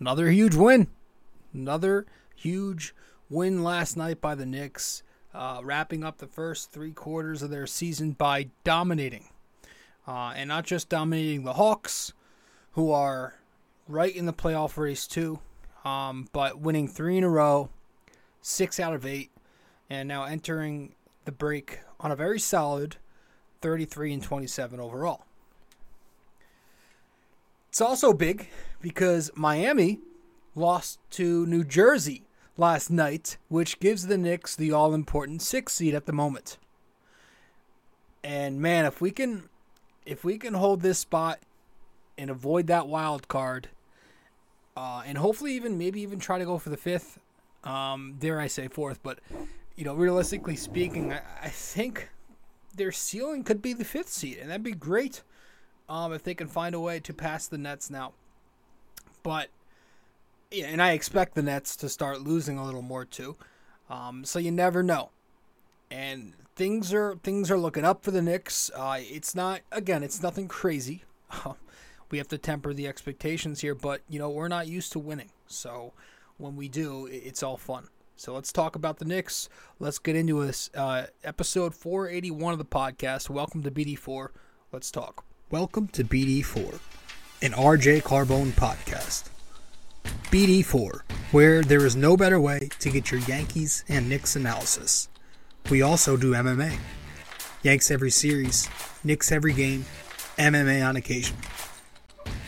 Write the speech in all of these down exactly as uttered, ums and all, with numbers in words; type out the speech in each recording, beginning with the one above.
Another huge win. Another huge win last night by the Knicks, uh, wrapping up the first three quarters of their season by dominating. Uh, and not just dominating the Hawks, who are right in the playoff race too, um, but winning three in a row, six out of eight, and now entering the break on a very solid thirty-three and twenty-seven overall. It's also big because Miami lost to New Jersey last night, which gives the Knicks the all-important sixth seed at the moment. And man, if we can... If we can hold this spot and avoid that wild card, uh, and hopefully even maybe even try to go for the fifth, um, dare I say fourth, but you know, realistically speaking, I, I think their ceiling could be the fifth seed, and that'd be great um, if they can find a way to pass the Nets now. But yeah, and I expect the Nets to start losing a little more too, um, so you never know. And things are things are looking up for the Knicks. Uh, it's not, again, it's nothing crazy. We have to temper the expectations here, but, you know, we're not used to winning. So when we do, it's all fun. So let's talk about the Knicks. Let's get into this. Uh, episode four eighty-one of the podcast. Welcome to B D four. Let's talk. Welcome to B D four, an R J Carbone podcast. B D four, where there is no better way to get your Yankees and Knicks analysis. We also do M M A. Yanks every series, Knicks every game, M M A on occasion.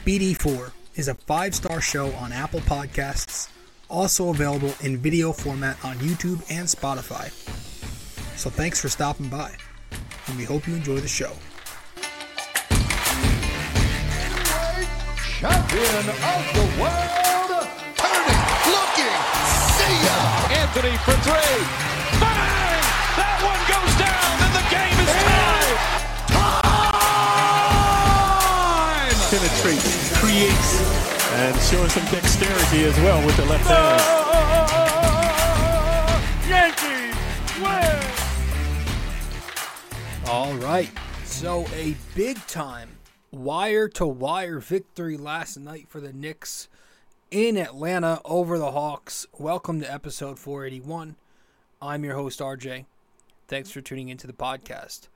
B D four is a five-star show on Apple Podcasts, also available in video format on YouTube and Spotify. So thanks for stopping by, and we hope you enjoy the show. Champion of the world, turning, looking, see ya! Anthony for three! That one goes down, and the game is tied. Time! Penetrates, creates, and showing some dexterity as well with the left hand. Oh, Yankees win! All right, so a big-time wire-to-wire victory last night for the Knicks in Atlanta over the Hawks. Welcome to episode four eighty-one. I'm your host, R J. Thanks for tuning into the podcast.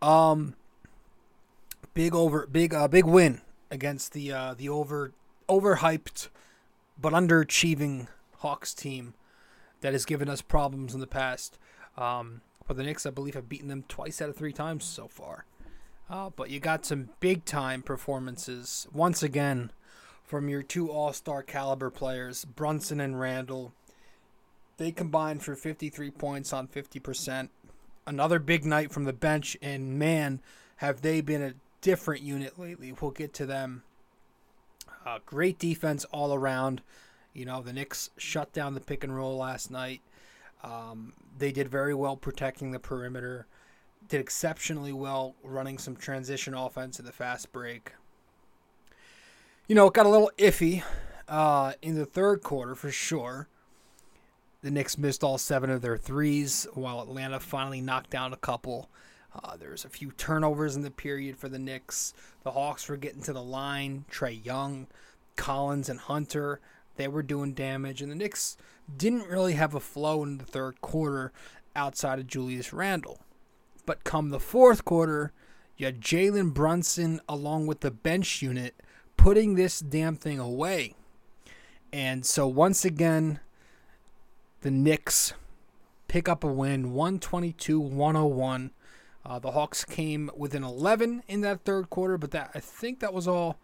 Um, big over, big, uh, big win against the uh, the over overhyped but underachieving Hawks team that has given us problems in the past. Um, but the Knicks, I believe, have beaten them twice out of three times so far. Uh, but you got some big time performances once again from your two All-Star caliber players, Brunson and Randle. They combined for fifty-three points on fifty percent. Another big night from the bench, and man, have they been a different unit lately. We'll get to them. Uh, great defense all around. You know, the Knicks shut down the pick and roll last night. Um, they did very well protecting the perimeter. Did exceptionally well running some transition offense in the fast break. You know, it got a little iffy uh, in the third quarter for sure. The Knicks missed all seven of their threes, while Atlanta finally knocked down a couple. Uh, there was a few turnovers in the period for the Knicks. The Hawks were getting to the line. Trae Young, Collins, and Hunter, they were doing damage. And the Knicks didn't really have a flow in the third quarter outside of Julius Randle. But come the fourth quarter, you had Jalen Brunson along with the bench unit putting this damn thing away. And so once again, the Knicks pick up a win, one twenty-two to one oh one. Uh, the Hawks came within eleven in that third quarter, but that I think that was all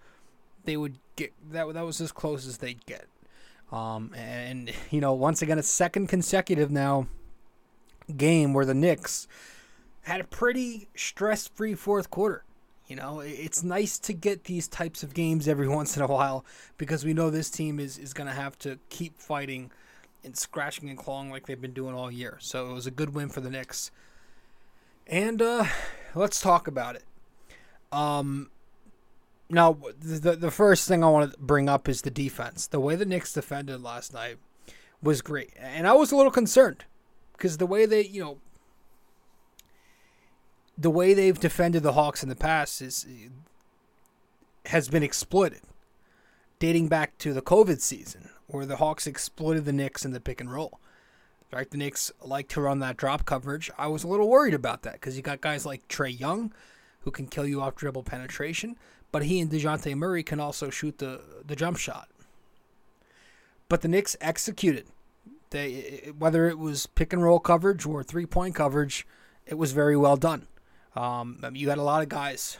they would get. That that was as close as they'd get. Um, and, you know, once again, a second consecutive now game where the Knicks had a pretty stress-free fourth quarter. You know, it's nice to get these types of games every once in a while because we know this team is, is going to have to keep fighting and scratching and clawing like they've been doing all year. So it was a good win for the Knicks. And uh, let's talk about it. Um, now, the, the first thing I want to bring up is the defense. The way the Knicks defended last night was great. And I was a little concerned because the way they, you know, the way they've defended the Hawks in the past is has been exploited. dating back to the COVID season where the Hawks exploited the Knicks in the pick and roll. Right, the Knicks like to run that drop coverage. I was a little worried about that because you got guys like Trae Young, who can kill you off dribble penetration, but he and DeJounte Murray can also shoot the, the jump shot. But the Knicks executed. They, whether it was pick and roll coverage or three-point coverage, it was very well done. Um, you had a lot of guys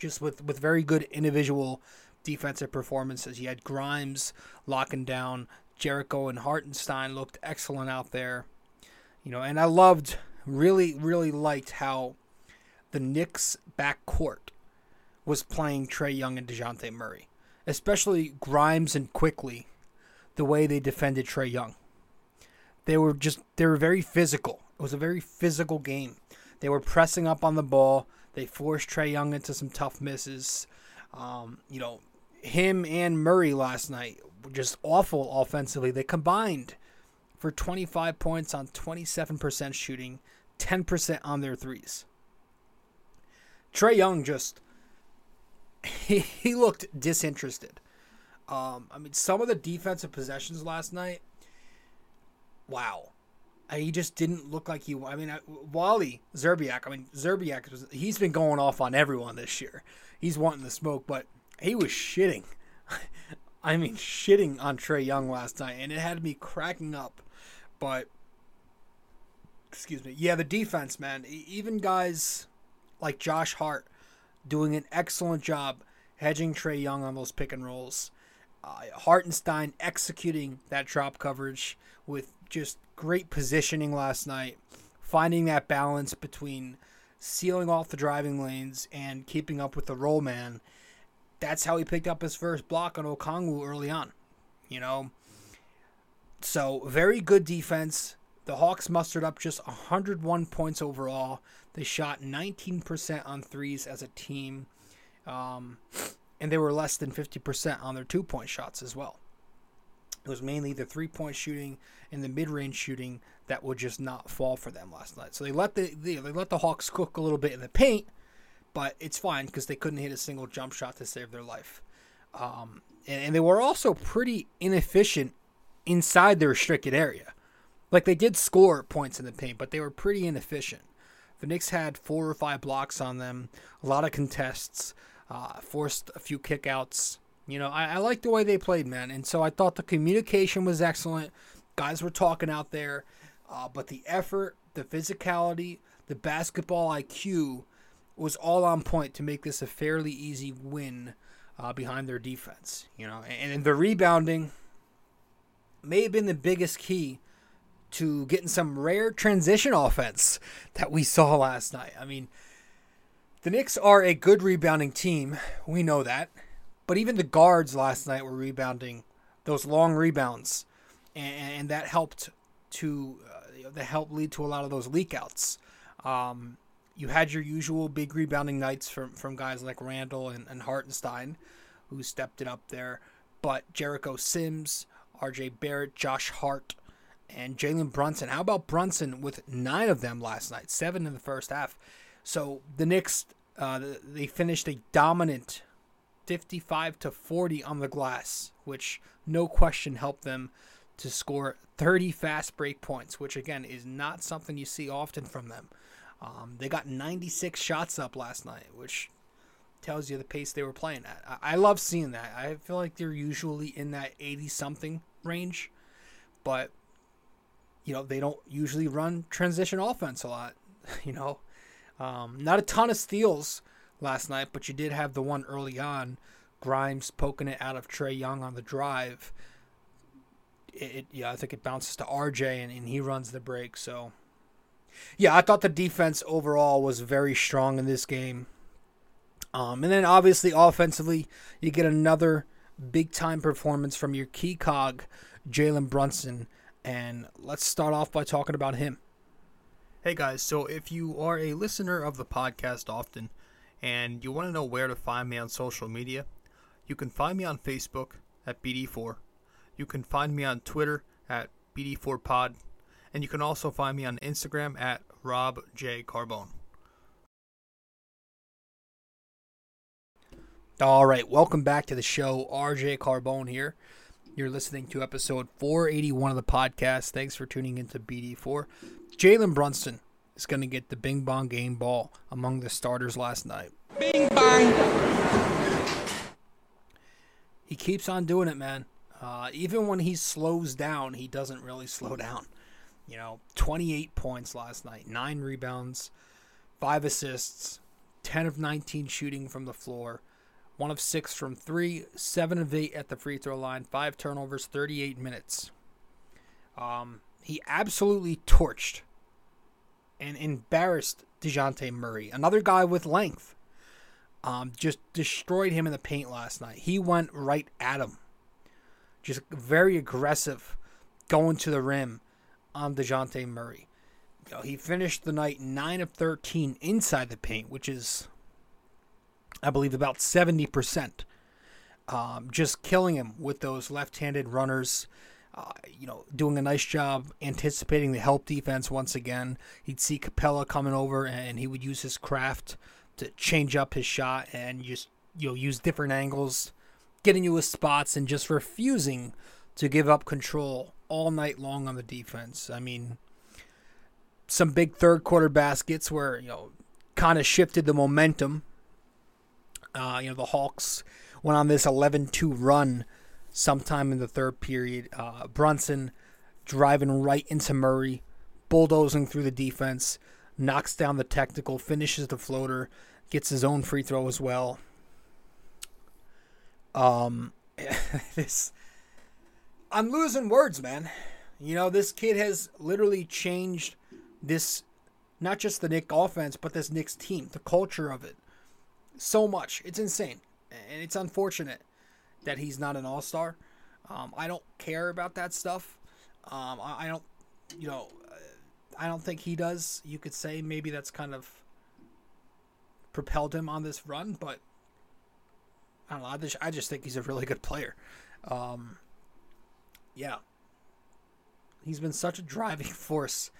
just with, with very good individual defensive performances. You had Grimes locking down. Jericho and Hartenstein looked excellent out there. You know, and I loved, really, really liked how the Knicks' backcourt was playing Trae Young and DeJounte Murray, especially Grimes and Quickley, the way they defended Trae Young. They were just, they were very physical. It was a very physical game. They were pressing up on the ball. They forced Trae Young into some tough misses. Um, you know, him and Murray last night were just awful offensively. They combined for twenty-five points on twenty-seven percent shooting, ten percent on their threes. Trae Young just, he, he looked disinterested. Um, I mean, some of the defensive possessions last night, wow. I, he just didn't look like he, I mean, I, Wally Szczerbiak, I mean, Szczerbiak, was, he's been going off on everyone this year. He's wanting the smoke, but he was shitting. I mean, shitting on Trae Young last night, and it had me cracking up. But, excuse me. Yeah, the defense, man. Even guys like Josh Hart doing an excellent job hedging Trae Young on those pick and rolls. Uh, Hartenstein executing that drop coverage with just great positioning last night, finding that balance between sealing off the driving lanes and keeping up with the roll man. That's how he picked up his first block on Okongwu early on, you know. So, very good defense. The Hawks mustered up just one hundred one points overall. They shot nineteen percent on threes as a team. Um, and they were less than fifty percent on their two-point shots as well. It was mainly the three-point shooting and the mid-range shooting that would just not fall for them last night. So, they let the, they, they let the Hawks cook a little bit in the paint. But it's fine because they couldn't hit a single jump shot to save their life. Um, and, and they were also pretty inefficient inside their restricted area. Like, they did score points in the paint, but they were pretty inefficient. The Knicks had four or five blocks on them, a lot of contests, uh, forced a few kickouts. You know, I, I liked the way they played, man. And so I thought the communication was excellent. Guys were talking out there. Uh, but the effort, the physicality, the basketball I Q was all on point to make this a fairly easy win uh, behind their defense, you know. And, and the rebounding may have been the biggest key to getting some rare transition offense that we saw last night. I mean, the Knicks are a good rebounding team. We know that. But even the guards last night were rebounding those long rebounds. And, and that helped to uh, that helped lead to a lot of those leakouts. Um... You had your usual big rebounding nights from, from guys like Randle and, and Hartenstein, who stepped it up there. But Jericho Sims, R J Barrett, Josh Hart, and Jalen Brunson. How about Brunson with nine of them last night, seven in the first half? So the Knicks, uh, they finished a dominant fifty-five to forty on the glass, which no question helped them to score thirty fast break points, which again is not something you see often from them. Um, they got ninety-six shots up last night, which tells you the pace they were playing at. I, I love seeing that. I feel like they're usually in that eighty-something range, but, you know, they don't usually run transition offense a lot, you know. Um, not a ton of steals last night, but you did have the one early on, Grimes poking it out of Trae Young on the drive. It, it yeah, I think it bounces to R J, and, and he runs the break, so... Yeah, I thought the defense overall was very strong in this game. Um, and then obviously offensively, you get another big-time performance from your key cog, Jalen Brunson. And let's start off by talking about him. Hey guys, so if you are a listener of the podcast often and you want to know where to find me on social media, you can find me on Facebook at B D four. You can find me on Twitter at B D four pod. And you can also find me on Instagram at Rob J Carbone. All right, welcome back to the show. R J Carbone here. You're listening to episode four eighty-one of the podcast. Thanks for tuning into B D four. Jalen Brunson is going to get the Bing Bong Game Ball among the starters last night. Bing Bong! He keeps on doing it, man. Uh, even when he slows down, he doesn't really slow down. You know, twenty-eight points last night, nine rebounds, five assists, ten of nineteen shooting from the floor. One of six from three, seven of eight at the free throw line, five turnovers, thirty-eight minutes. Um, he absolutely torched and embarrassed DeJounte Murray, another guy with length. Um, just destroyed him in the paint last night. He went right at him. Just very aggressive, going to the rim on DeJounte Murray. You know, he finished the night nine of thirteen inside the paint, which is, I believe, about seventy percent. Um, just killing him with those left-handed runners. Uh, you know, doing a nice job anticipating the help defense once again. He'd see Capella coming over, and he would use his craft to change up his shot and just, you know, use different angles, getting you his spots, and just refusing to give up control all night long on the defense. I mean, some big third-quarter baskets where, you know, kind of shifted the momentum. Uh, you know, the Hawks went on this eleven two run sometime in the third period. Uh, Brunson driving right into Murray, bulldozing through the defense, knocks down the technical, finishes the floater, gets his own free throw as well. Um, this, I'm losing words, man. You know, this kid has literally changed this, not just the Knick offense, but this Knicks team, the culture of it. So much. It's insane. And it's unfortunate that he's not an all-star. Um, I don't care about that stuff. Um, I, I don't, you know, I don't think he does. You could say maybe that's kind of propelled him on this run, but I don't know. I just, I just think he's a really good player. Um, yeah. He's been such a driving force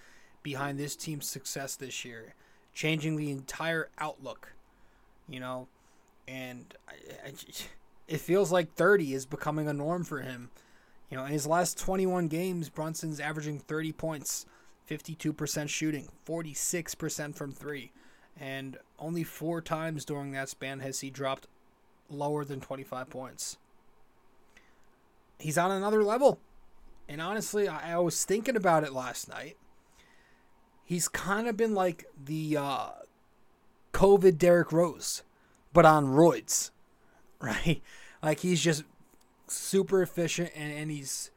behind this team's success this year, changing the entire outlook. You know, and I, I, it feels like thirty is becoming a norm for him. You know, in his last twenty-one games, Brunson's averaging thirty points, fifty-two percent shooting, forty-six percent from three. And only four times during that span has he dropped lower than twenty-five points. He's on another level. And honestly, I, I was thinking about it last night. He's kind of been like the uh, COVID Derrick Rose, but on roids, right? Like, he's just super efficient, and, and he's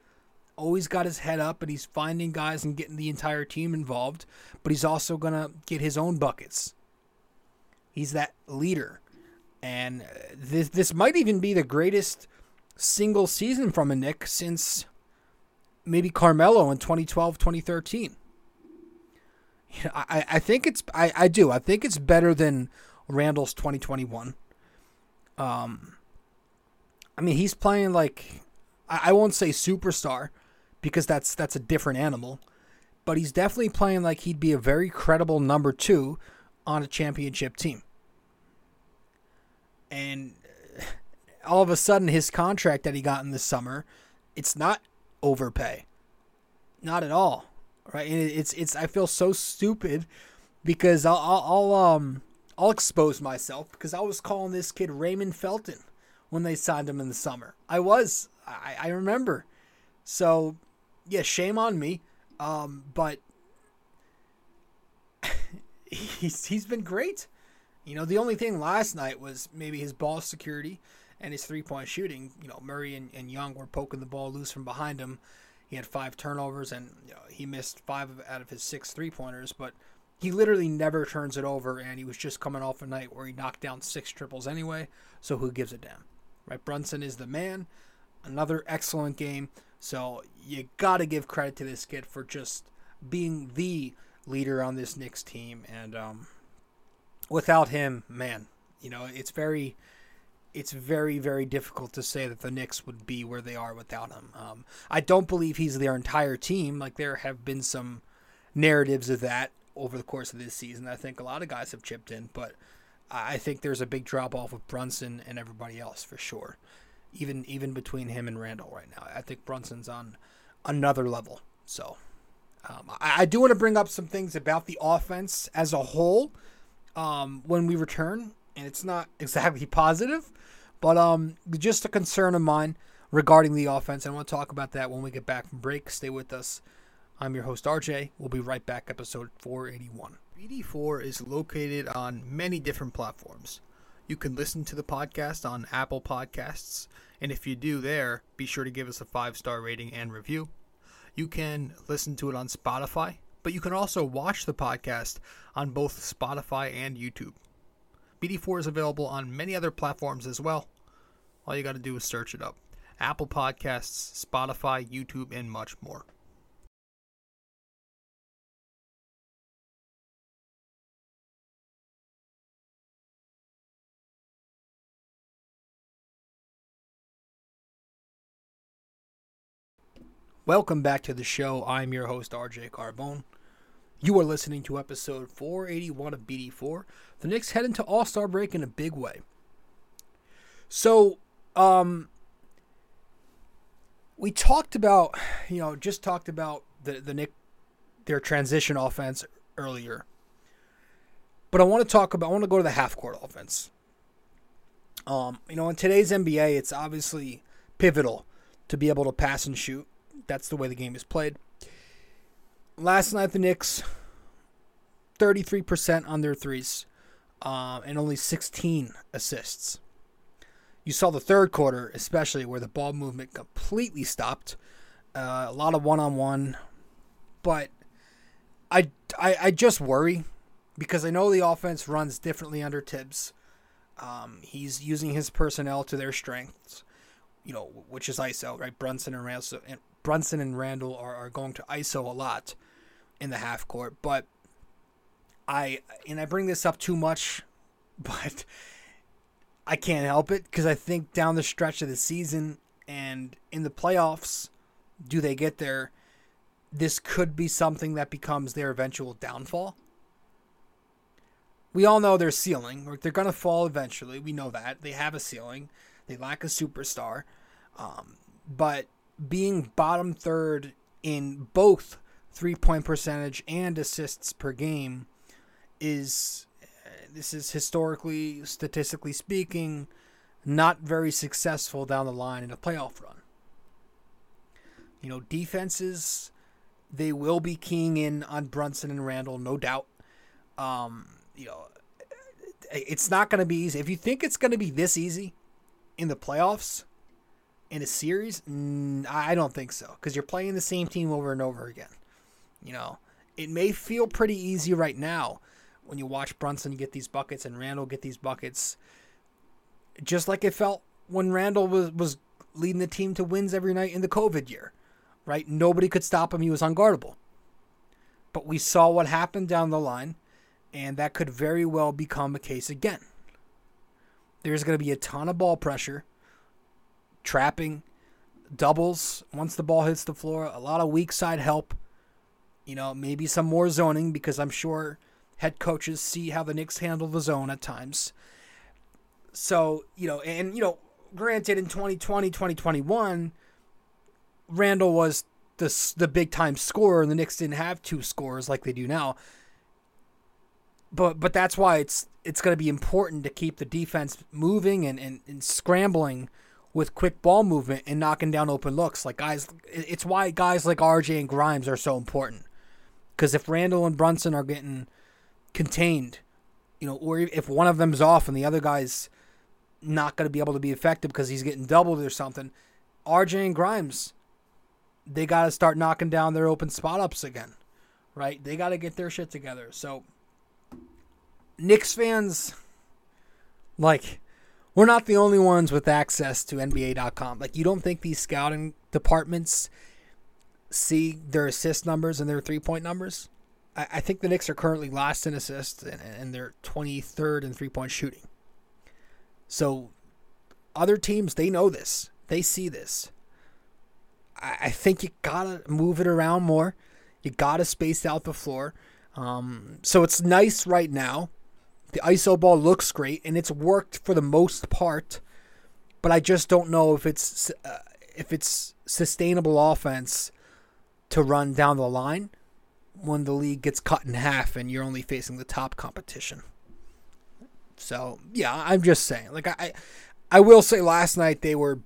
always got his head up, and he's finding guys and getting the entire team involved, but he's also going to get his own buckets. He's that leader. And this, this might even be the greatest single season from a Knick since maybe Carmelo in twenty twelve, twenty thirteen. You know, I, I think it's I, I do. I think it's better than Randle's twenty twenty-one. Um, I mean, he's playing like, I, I won't say superstar because that's that's a different animal, but he's definitely playing like he'd be a very credible number two on a championship team. And all of a sudden, his contract that he got in the summer, it's not overpay. Not at all. Right, and it's it's. I feel so stupid because I'll, I'll I'll um I'll expose myself because I was calling this kid Raymond Felton when they signed him in the summer. I was I, I remember, so yeah, shame on me. Um, but he's he's been great. You know, the only thing last night was maybe his ball security and his three point shooting. You know, Murray and, and Young were poking the ball loose from behind him. He had five turnovers, and you know, he missed five out of his six three-pointers, but he literally never turns it over, and he was just coming off a night where he knocked down six triples anyway, so who gives a damn? Right? Brunson is the man. Another excellent game, so you got to give credit to this kid for just being the leader on this Knicks team, and um, without him, man, you know, it's very... It's very, very difficult to say that the Knicks would be where they are without him. Um, I don't believe he's their entire team. Like, there have been some narratives of that over the course of this season. I think a lot of guys have chipped in, but I think there's a big drop off of Brunson and everybody else for sure. Even even between him and Randall right now, I think Brunson's on another level. So um, I, I do want to bring up some things about the offense as a whole um, when we return, and it's not exactly positive, but um, just a concern of mine regarding the offense. I want to talk about that when we get back from break. Stay with us. I'm your host, R J. We'll be right back, episode four eighty-one. B D four is located on many different platforms. You can listen to the podcast on Apple Podcasts, and if you do there, be sure to give us a five-star rating and review. You can listen to it on Spotify, but you can also watch the podcast on both Spotify and YouTube. B D four is available on many other platforms as well. All you got to do is search it up. Apple Podcasts, Spotify, YouTube, and much more. Welcome back to the show. I'm your host, R J Carbone. You are listening to episode four eighty-one of B D four. The Knicks head into All-Star break in a big way. So, um, we talked about, you know, just talked about the, the Knicks, their transition offense earlier. But I want to talk about, I want to go to the half-court offense. Um, you know, in today's N B A, it's obviously pivotal to be able to pass and shoot. That's the way the game is played. Last night, the Knicks, thirty-three percent on their threes, uh, and only sixteen assists. You saw the third quarter, especially, where the ball movement completely stopped. Uh, a lot of one-on-one. But I, I, I just worry, because I know the offense runs differently under Tibbs. Um, he's using his personnel to their strengths, you know, which is I S O, right? Brunson and Ransom and Brunson and Randall are, are going to I S O a lot in the half court, but I, and I bring this up too much, but I can't help it, because I think down the stretch of the season and in the playoffs, do they get there? This could be something that becomes their eventual downfall. We all know their ceiling, or they're going to fall eventually. We know that they have a ceiling. They lack a superstar. Um, but being bottom third in both three-point percentage and assists per game is, this is historically, statistically speaking, not very successful down the line in a playoff run. You know, defenses, they will be keying in on Brunson and Randall, no doubt. Um, you know, it's not going to be easy. If you think it's going to be this easy in the playoffs, in a series, mm, I don't think so, because you're playing the same team over and over again. You know, it may feel pretty easy right now when you watch Brunson get these buckets and Randall get these buckets, just like it felt when Randall was, was leading the team to wins every night in the COVID year, right? Nobody could stop him. He was unguardable. But we saw what happened down the line, and that could very well become a case again. There's going to be a ton of ball pressure, trapping, doubles once the ball hits the floor, a lot of weak side help, you know, maybe some more zoning, because I'm sure head coaches see how the Knicks handle the zone at times. So, you know, and, you know, granted, in twenty twenty, twenty twenty-one, Randall was the, the big-time scorer, and the Knicks didn't have two scorers like they do now. But but that's why it's it's going to be important to keep the defense moving and, and, and scrambling with quick ball movement and knocking down open looks. Like guys, it's why guys like R J and Grimes are so important. Because if Randall and Brunson are getting contained, you know, or if one of them's off and the other guy's not going to be able to be effective because he's getting doubled or something, R J and Grimes, they got to start knocking down their open spot ups again, right? They got to get their shit together. So, Knicks fans, like, we're not the only ones with access to N B A dot com. Like, you don't think these scouting departments see their assist numbers and their three-point numbers? I, I think the Knicks are currently last in assists, and, and they're twenty-third in three-point shooting. So other teams, they know this. They see this. I, I think you got to move it around more. You got to space out the floor. Um, so it's nice right now The iso ball looks great, and it's worked for the most part. But I just don't know if it's uh, if it's sustainable offense to run down the line when the league gets cut in half and you're only facing the top competition. So, yeah, I'm just saying. Like I, I will say last night they were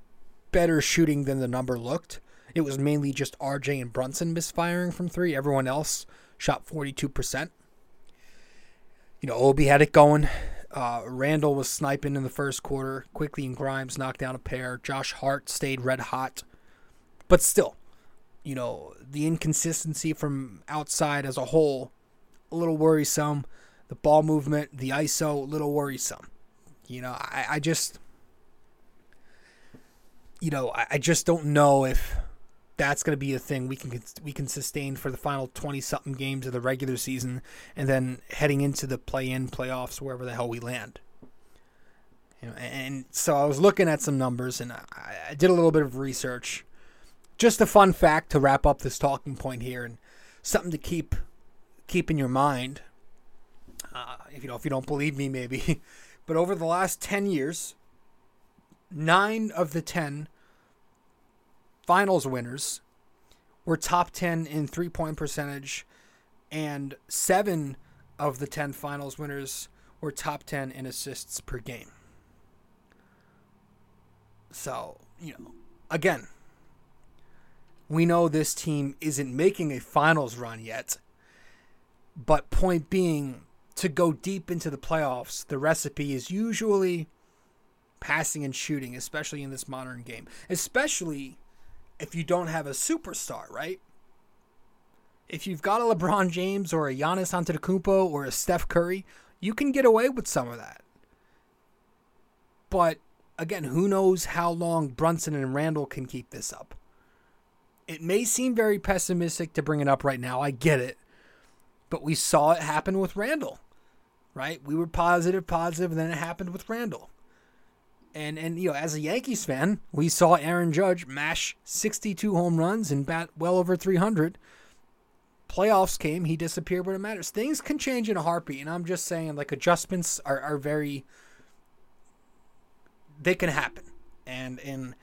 better shooting than the number looked. It was mainly just R J and Brunson misfiring from three. Everyone else shot forty-two percent. You know, Obi had it going. Uh, Randall was sniping in the first quarter. Quickley and Grimes knocked down a pair. Josh Hart stayed red hot. But still, you know, the inconsistency from outside as a whole, a little worrisome. The ball movement, the iso, a little worrisome. You know, I, I just, you know, I, I just don't know if that's going to be a thing we can we can sustain for the final twenty-something games of the regular season and then heading into the play-in playoffs, wherever the hell we land. You know, and so I was looking at some numbers, and I, I did a little bit of research. Just a fun fact to wrap up this talking point here and something to keep keep in your mind. Uh, if you know, if you don't believe me, maybe. But over the last ten years, nine of the ten finals winners were top ten in three-point percentage, and seven of the ten finals winners were top ten in assists per game. So, you know, again, we know this team isn't making a finals run yet, but point being, to go deep into the playoffs, the recipe is usually passing and shooting, especially in this modern game, especially if you don't have a superstar, right? If you've got a LeBron James or a Giannis Antetokounmpo or a Steph Curry, you can get away with some of that. But, again, who knows how long Brunson and Randall can keep this up. It may seem very pessimistic to bring it up right now. I get it. But we saw it happen with Randall, right? We were positive, positive, and then it happened with Randall. And, and you know, as a Yankees fan, we saw Aaron Judge mash sixty-two home runs and bat well over three hundred. Playoffs came. He disappeared when it matters. Things can change in a heartbeat. And I'm just saying, like, adjustments are, are very... They can happen. And, and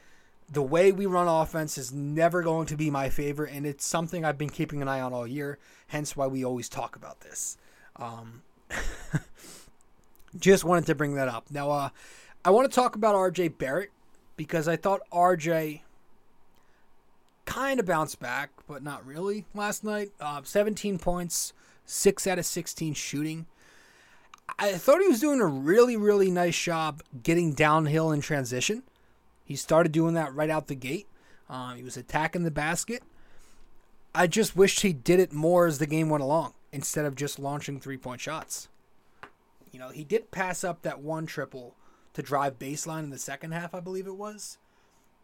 the way we run offense is never going to be my favorite. And it's something I've been keeping an eye on all year. Hence why we always talk about this. Um, just wanted to bring that up. Now, uh... I want to talk about R J Barrett because I thought R J kind of bounced back, but not really last night. Uh, seventeen points, six out of sixteen shooting. I thought he was doing a really, really nice job getting downhill in transition. He started doing that right out the gate. Um, he was attacking the basket. I just wished he did it more as the game went along instead of just launching three-point shots. You know, he did pass up that one triple to drive baseline in the second half, I believe it was.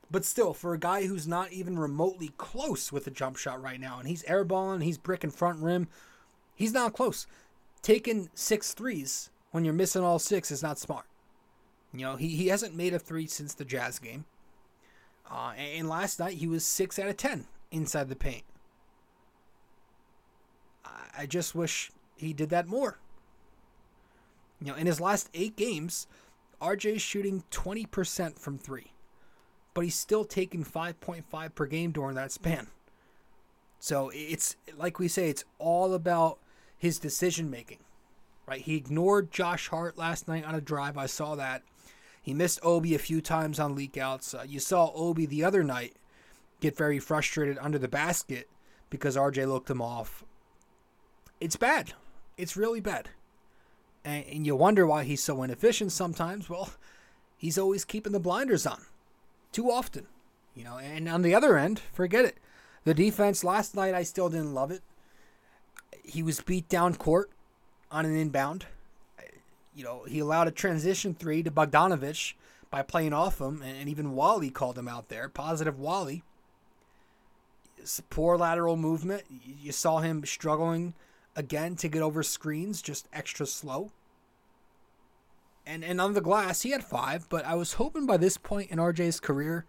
But still, for a guy who's not even remotely close with a jump shot right now, and he's airballing, he's bricking front rim, he's not close. Taking six threes when you're missing all six is not smart. You know, he, he hasn't made a three since the Jazz game. Uh, and last night, he was six out of ten inside the paint. I just wish he did that more. You know, in his last eight games... R J's shooting twenty percent from three, but he's still taking five point five per game during that span. So it's, like we say, it's all about his decision-making, right? He ignored Josh Hart last night on a drive. I saw that. He missed Obi a few times on leakouts. Uh, you saw Obi the other night get very frustrated under the basket because R J looked him off. It's bad. It's really bad. And you wonder why he's so inefficient sometimes. Well, he's always keeping the blinders on too often, you know. And on the other end, forget it. The defense last night, I still didn't love it. He was beat down court on an inbound. You know, he allowed a transition three to Bogdanović by playing off him, and even Wally called him out there. Positive Wally. It's poor lateral movement. You saw him struggling again to get over screens, just extra slow. And and on the glass, he had five, but I was hoping by this point in R J's career,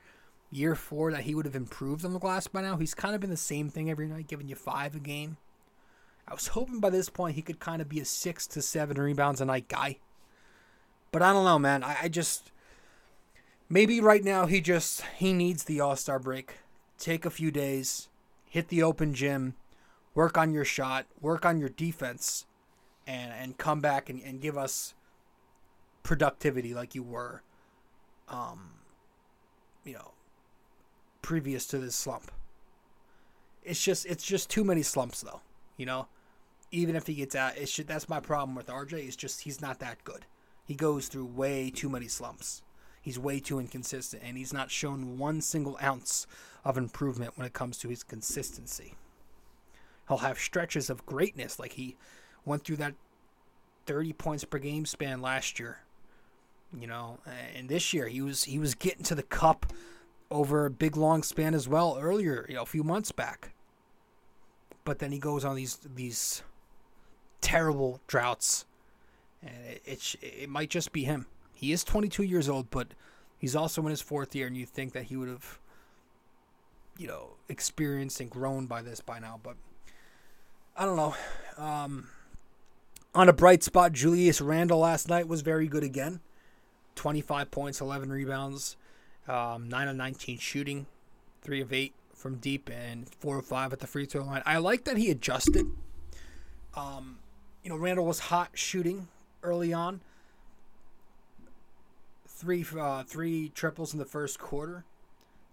year four, that he would have improved on the glass by now. He's kind of been the same thing every night, giving you five a game. I was hoping by this point he could kind of be a six to seven rebounds a night guy. But I don't know, man. I, I just... Maybe right now he just... He needs the All-Star break. Take a few days. Hit the open gym. Work on your shot. Work on your defense. And, and come back and, and give us productivity like you were, um, you know, previous to this slump. It's just it's just too many slumps, though, you know? Even if he gets out, it should, that's my problem with R J. It's just he's not that good. He goes through way too many slumps. He's way too inconsistent, and he's not shown one single ounce of improvement when it comes to his consistency. He'll have stretches of greatness, like he went through that thirty points per game span last year, you know, and this year he was he was getting to the cup over a big long span as well earlier, you know, a few months back. But then he goes on these these terrible droughts, and it it, it might just be him. He is twenty-two years old, but he's also in his fourth year, and you think that he would have, you know, experienced and grown by this by now. But I don't know. Um, on a bright spot, Julius Randle last night was very good again. twenty-five points, eleven rebounds, um, nine of nineteen shooting, three of eight from deep, and four of five at the free throw line. I like that he adjusted. Um, you know, Randle was hot shooting early on. Three, uh, three triples in the first quarter.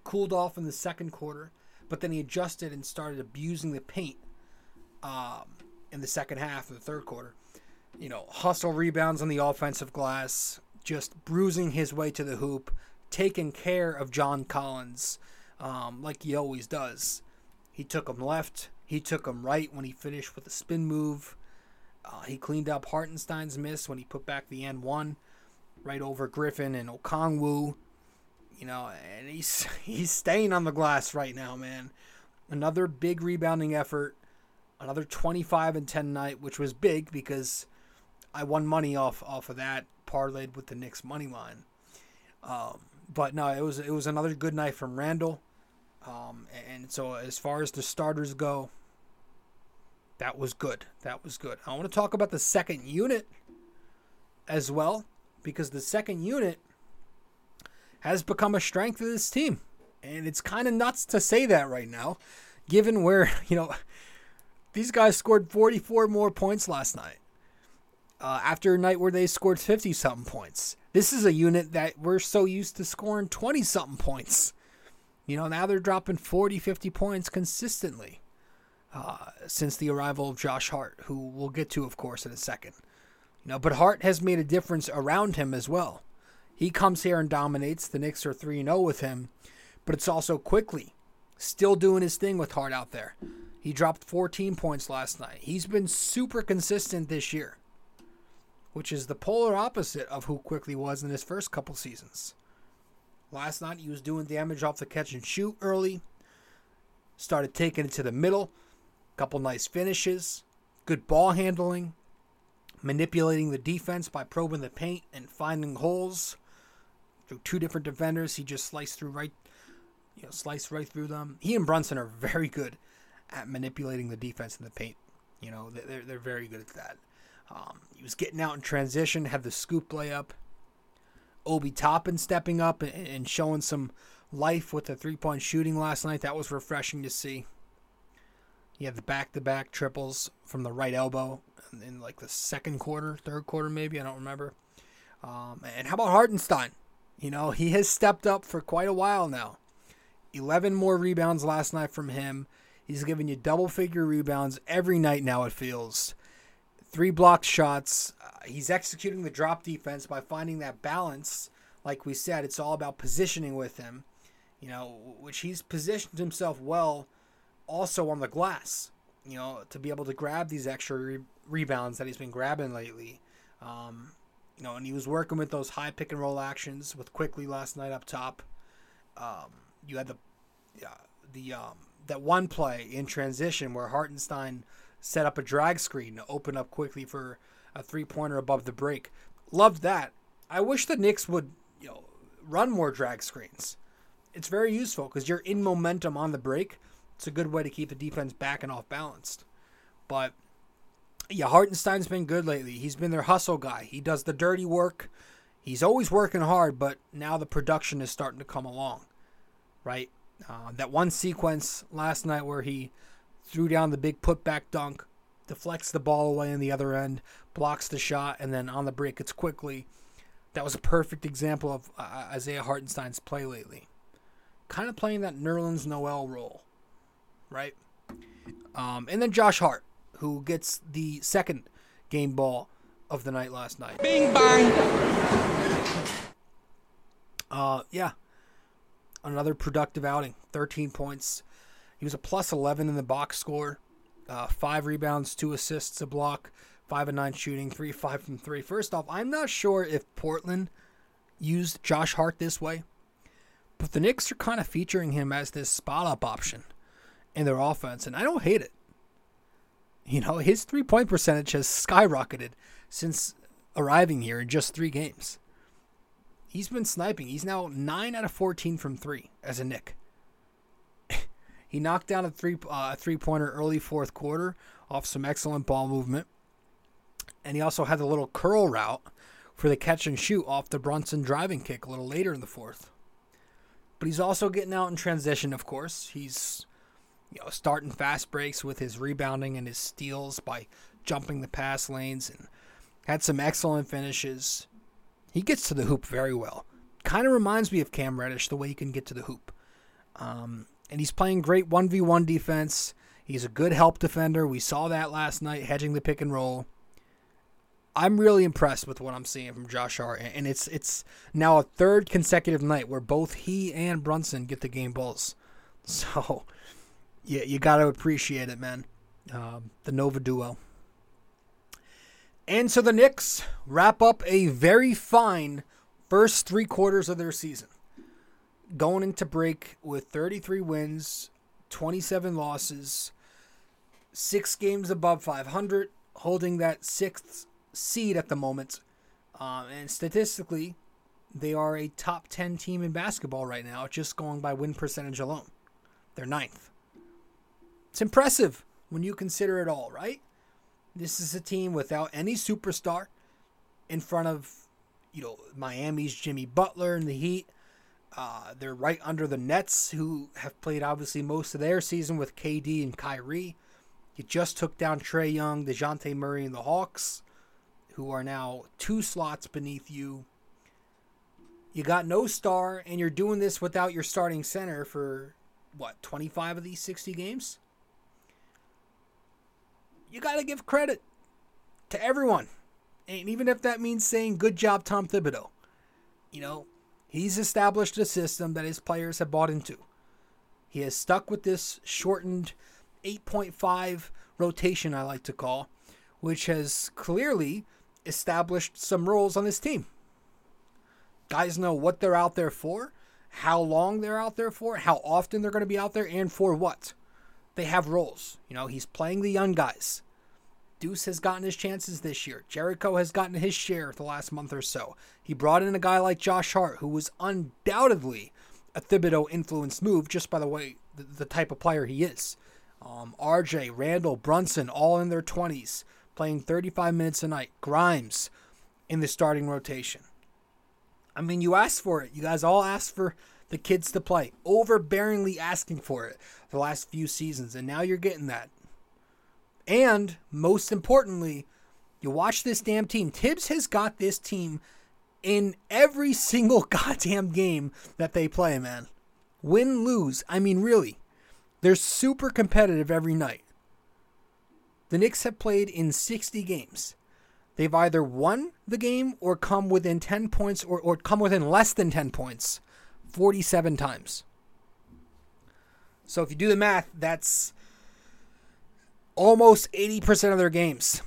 Cooled off in the second quarter, but then he adjusted and started abusing the paint um, in the second half of the third quarter. You know, hustle rebounds on the offensive glass, just bruising his way to the hoop, taking care of John Collins um, like he always does. He took him left. He took him right when he finished with a spin move. Uh, he cleaned up Hartenstein's miss when he put back the N one right over Griffin and Okongwu. You know, and he's, he's staying on the glass right now, man. Another big rebounding effort. Another twenty-five and ten night, which was big because I won money off, off of that, parlayed with the Knicks money line. Um, but no, it was it was another good night from Randle. Um, and so as far as the starters go, that was good. That was good. I want to talk about the second unit as well, because the second unit has become a strength of this team. And it's kind of nuts to say that right now, given where, you know, these guys scored forty-four more points last night uh, after a night where they scored fifty-something points. This is a unit that we're so used to scoring twenty-something points. You know, now they're dropping forty, fifty points consistently uh, since the arrival of Josh Hart, who we'll get to, of course, in a second. You know, but Hart has made a difference around him as well. He comes here and dominates. The Knicks are three and oh with him. But it's also Quickley, still doing his thing with Hart out there. He dropped fourteen points last night. He's been super consistent this year, which is the polar opposite of who Quickley was in his first couple seasons. Last night, he was doing damage off the catch and shoot early. Started taking it to the middle. Couple nice finishes. Good ball handling. Manipulating the defense by probing the paint and finding holes. Through two different defenders, he just sliced through right, you know, sliced right through them. He and Brunson are very good at manipulating the defense in the paint. You know, they're they're very good at that. Um, he was getting out in transition, had the scoop layup. Obi Toppin stepping up and, and showing some life with the three-point shooting last night. That was refreshing to see. He had the back-to-back triples from the right elbow in like the second quarter, third quarter maybe. I don't remember. Um, and how about Hartenstein? You know, he has stepped up for quite a while now. eleven more rebounds last night from him. He's giving you double-figure rebounds every night now, it feels. Three blocked shots. Uh, he's executing the drop defense by finding that balance. Like we said, it's all about positioning with him, you know, which he's positioned himself well also on the glass, you know, to be able to grab these extra re- rebounds that he's been grabbing lately. Um, you know, and he was working with those high pick-and-roll actions with Quickley last night up top. Um, you had the... Uh, the um, that one play in transition where Hartenstein set up a drag screen to open up Quickley for a three-pointer above the break. Loved that. I wish the Knicks would, you know, run more drag screens. It's very useful because you're in momentum on the break. It's a good way to keep the defense back and off balanced. But Yeah, Hartenstein's been good lately. He's been their hustle guy. He does the dirty work. He's always working hard, but now the production is starting to come along, right? Uh, that one sequence last night where he threw down the big putback dunk, deflects the ball away in the other end, blocks the shot, and then on the break it's Quickley. That was a perfect example of uh, Isaiah Hartenstein's play lately. Kind of playing that Nerlens Noel role, right? Um, and then Josh Hart, who gets the second game ball of the night last night. Bing, bang! Uh, yeah. Another productive outing. thirteen points. He was a plus eleven in the box score. Uh, five rebounds, two assists, a block, five and nine shooting, three five from three. First off, I'm not sure if Portland used Josh Hart this way, but the Knicks are kind of featuring him as this spot-up option in their offense, and I don't hate it. You know, his three-point percentage has skyrocketed since arriving here in just three games. He's been sniping. He's now nine out of fourteen from three as a Knick. He knocked down a three, uh, three-pointer early fourth quarter off some excellent ball movement. And he also had the little curl route for the catch-and-shoot off the Brunson driving kick a little later in the fourth. But he's also getting out in transition, of course. He's... You know, starting fast breaks with his rebounding and his steals by jumping the pass lanes, and had some excellent finishes. He gets to the hoop very well. Kind of reminds me of Cam Reddish, the way he can get to the hoop. Um, and he's playing great one v one defense. He's a good help defender. We saw that last night, hedging the pick and roll. I'm really impressed with what I'm seeing from Josh Hart, and it's it's now a third consecutive night where both he and Brunson get the game balls. So... Yeah, you got to appreciate it, man. Um, the Nova duo. And so the Knicks wrap up a very fine first three quarters of their season, going into break with thirty-three wins, twenty-seven losses, six games above five hundred, holding that sixth seed at the moment. Um, and statistically, they are a top ten team in basketball right now, just going by win percentage alone. They're ninth. It's impressive when you consider it all, right? This is a team without any superstar in front of, you know, Miami's Jimmy Butler and the Heat. Uh, they're right under the Nets, who have played obviously most of their season with K D and Kyrie. You just took down Trae Young, DeJounte Murray, and the Hawks, who are now two slots beneath you. You got no star, and you're doing this without your starting center for, what, twenty-five of these sixty games? You got to give credit to everyone. And even if that means saying good job, Tom Thibodeau. You know, he's established a system that his players have bought into. He has stuck with this shortened eight point five rotation, I like to call, which has clearly established some rules on this team. Guys know what they're out there for, how long they're out there for, how often they're going to be out there, and for what. They have roles. You know, he's playing the young guys. Deuce has gotten his chances this year. Jericho has gotten his share the last month or so. He brought in a guy like Josh Hart, who was undoubtedly a Thibodeau-influenced move just by the way, the, the type of player he is. Um, R J, Randle, Brunson, all in their twenties, playing thirty-five minutes a night. Grimes in the starting rotation. I mean, you asked for it. You guys all asked for the kids to play, overbearingly asking for it the last few seasons, and now you're getting that. And most importantly, you watch this damn team. Tibbs has got this team in every single goddamn game that they play, man. Win, lose. I mean, really. They're super competitive every night. The Knicks have played in sixty games. They've either won the game or come within ten points or, or come within less than ten points forty-seven times. So if you do the math, that's almost eighty percent of their games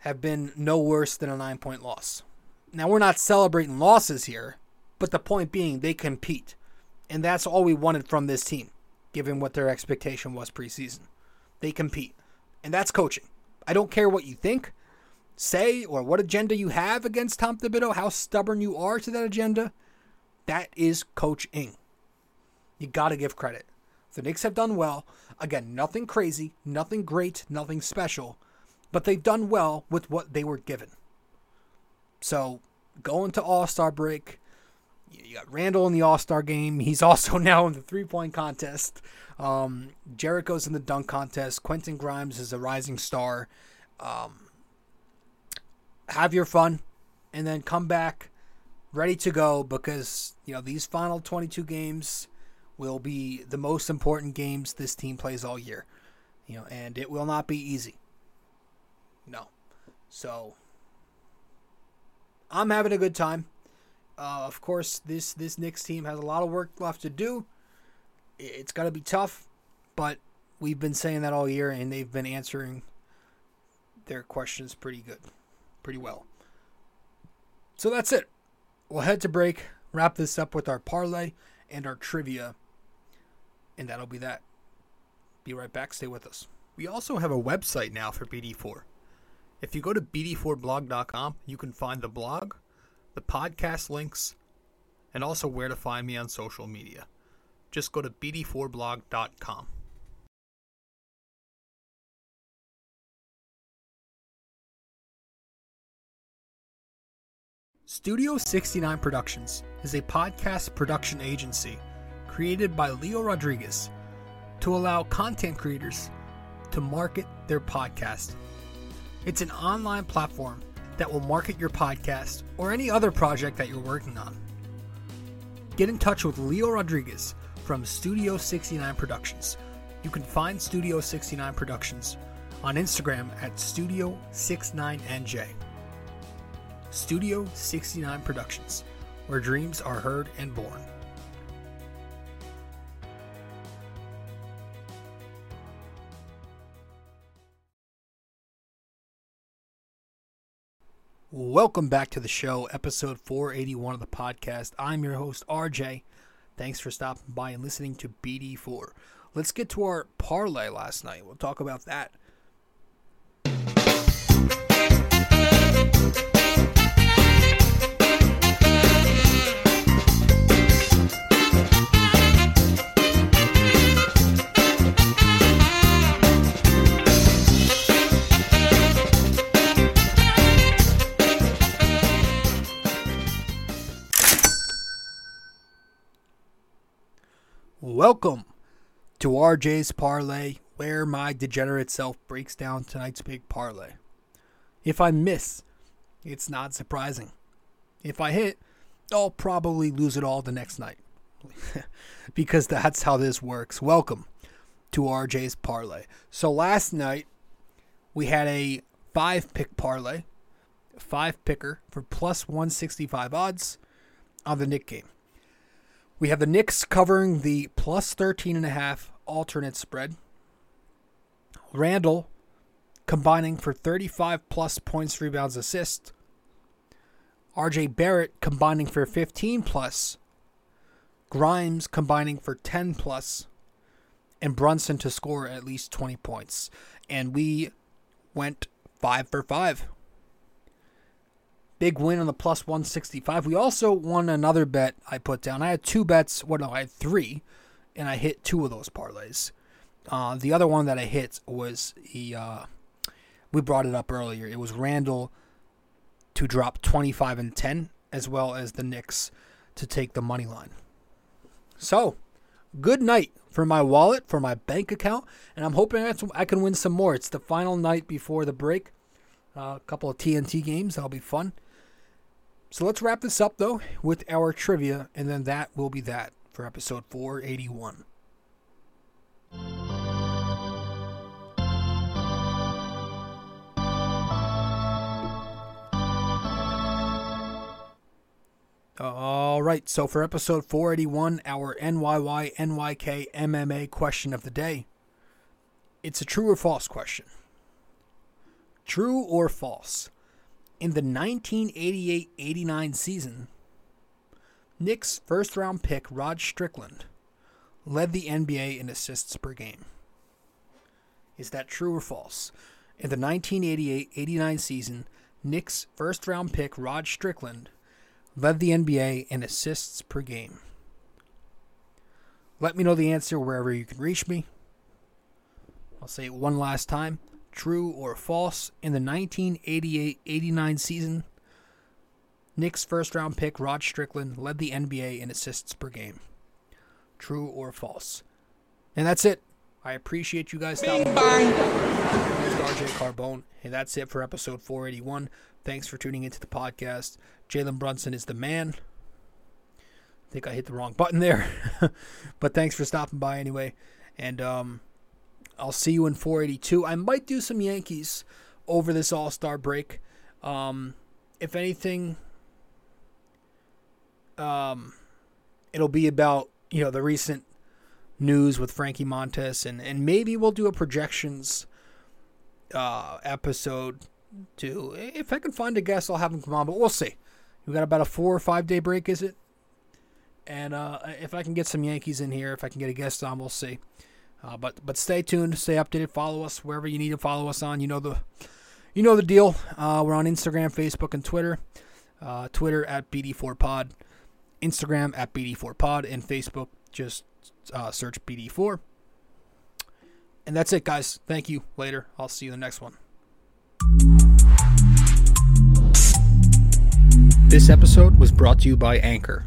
have been no worse than a nine-point loss. Now, we're not celebrating losses here, but the point being they compete. And that's all we wanted from this team, given what their expectation was preseason. They compete. And that's coaching. I don't care what you think, say, or what agenda you have against Tom Thibodeau, how stubborn you are to that agenda. That is coaching. You got to give credit. The Knicks have done well. Again, nothing crazy, nothing great, nothing special. but they've done well with what they were given. So going to All-Star break, you got Randall in the All-Star game. He's also now in the three-point contest. Um, Jericho's in the dunk contest. Quentin Grimes is a rising star. Um, have your fun and then come back ready to go, because, you know, these final twenty-two games will be the most important games this team plays all year. You know, and it will not be easy. No. So I'm having a good time. Uh, of course, this, this Knicks team has a lot of work left to do. It's going to be tough, but we've been saying that all year, and they've been answering their questions pretty good, pretty well. So that's it. We'll head to break, wrap this up with our parlay and our trivia, and that'll be that. Be right back. Stay with us. We also have a website now for B D four. If you go to B D four blog dot com, you can find the blog, the podcast links, and also where to find me on social media. Just go to B D four blog dot com. Studio sixty-nine Productions is a podcast production agency created by Leo Rodriguez to allow content creators to market their podcast. It's an online platform that will market your podcast or any other project that you're working on. Get in touch with Leo Rodriguez from Studio sixty-nine Productions. You can find Studio sixty-nine Productions on Instagram at Studio sixty-nine N J. Studio sixty-nine Productions, where dreams are heard and born. Welcome back to the show, episode four eighty-one of the podcast. I'm your host, R J. Thanks for stopping by and listening to B D four. Let's get to our parlay last night. We'll talk about that. Welcome to R J's Parlay, where my degenerate self breaks down tonight's big parlay. If I miss, it's not surprising. If I hit, I'll probably lose it all the next night. Because that's how this works. Welcome to R J's Parlay. So last night, we had a five-pick parlay, five-picker for plus one sixty-five odds on the Knicks game. We have the Knicks covering the plus thirteen and a half alternate spread. Randall combining for thirty-five plus points, rebounds, assists. R J Barrett combining for fifteen plus. Grimes combining for ten plus. And Brunson to score at least twenty points. And we went five for five. Big win on the plus one sixty-five. We also won another bet I put down. I had two bets. Well, no, I had three, and I hit two of those parlays. Uh, the other one that I hit was the, uh, we brought it up earlier. It was Randall to drop twenty-five and ten, as well as the Knicks to take the money line. So, good night for my wallet, for my bank account, and I'm hoping I can win some more. It's the final night before the break. Uh, a couple of T N T games. That'll be fun. So let's wrap this up, though, with our trivia, and then that will be that for episode four eighty-one. All right, so for episode four eighty-one, our N Y Y N Y K M M A question of the day. It's a true or false question. True or false? In the nineteen eighty-eight eighty-nine season, Knicks first round pick Rod Strickland led the N B A in assists per game. Is that true or false? In the nineteen eighty-eight eighty-nine season, Knicks first round pick Rod Strickland led the N B A in assists per game. Let me know the answer wherever you can reach me. I'll say it one last time. true or false. In the nineteen eighty-eight eighty-nine season, Knicks first-round pick Rod Strickland led the N B A in assists per game. True or false? And that's it. I appreciate you guys. Bing, bang. R J Carbone, and that's it for episode four eighty-one. Thanks for tuning into the podcast. Jalen Brunson is the man. I think I hit the wrong button there. But thanks for stopping by anyway. And um, I'll see you in four eighty-two. I might do some Yankees over this All-Star break. Um, if anything, um, it'll be about, you know, the recent news with Frankie Montas, and, and maybe we'll do a projections uh, episode too. If I can find a guest, I'll have him come on, but we'll see. We got about a four or five day break, is it? And uh, if I can get some Yankees in here, if I can get a guest on, we'll see. Uh, but but stay tuned, stay updated, follow us wherever you need to follow us on. You know the you know the deal. Uh, we're on Instagram, Facebook, and Twitter. Uh, Twitter at B D four pod, Instagram at B D four pod, and Facebook just uh, search B D four. And that's it, guys. Thank you. Later. I'll see you in the next one. This episode was brought to you by Anchor.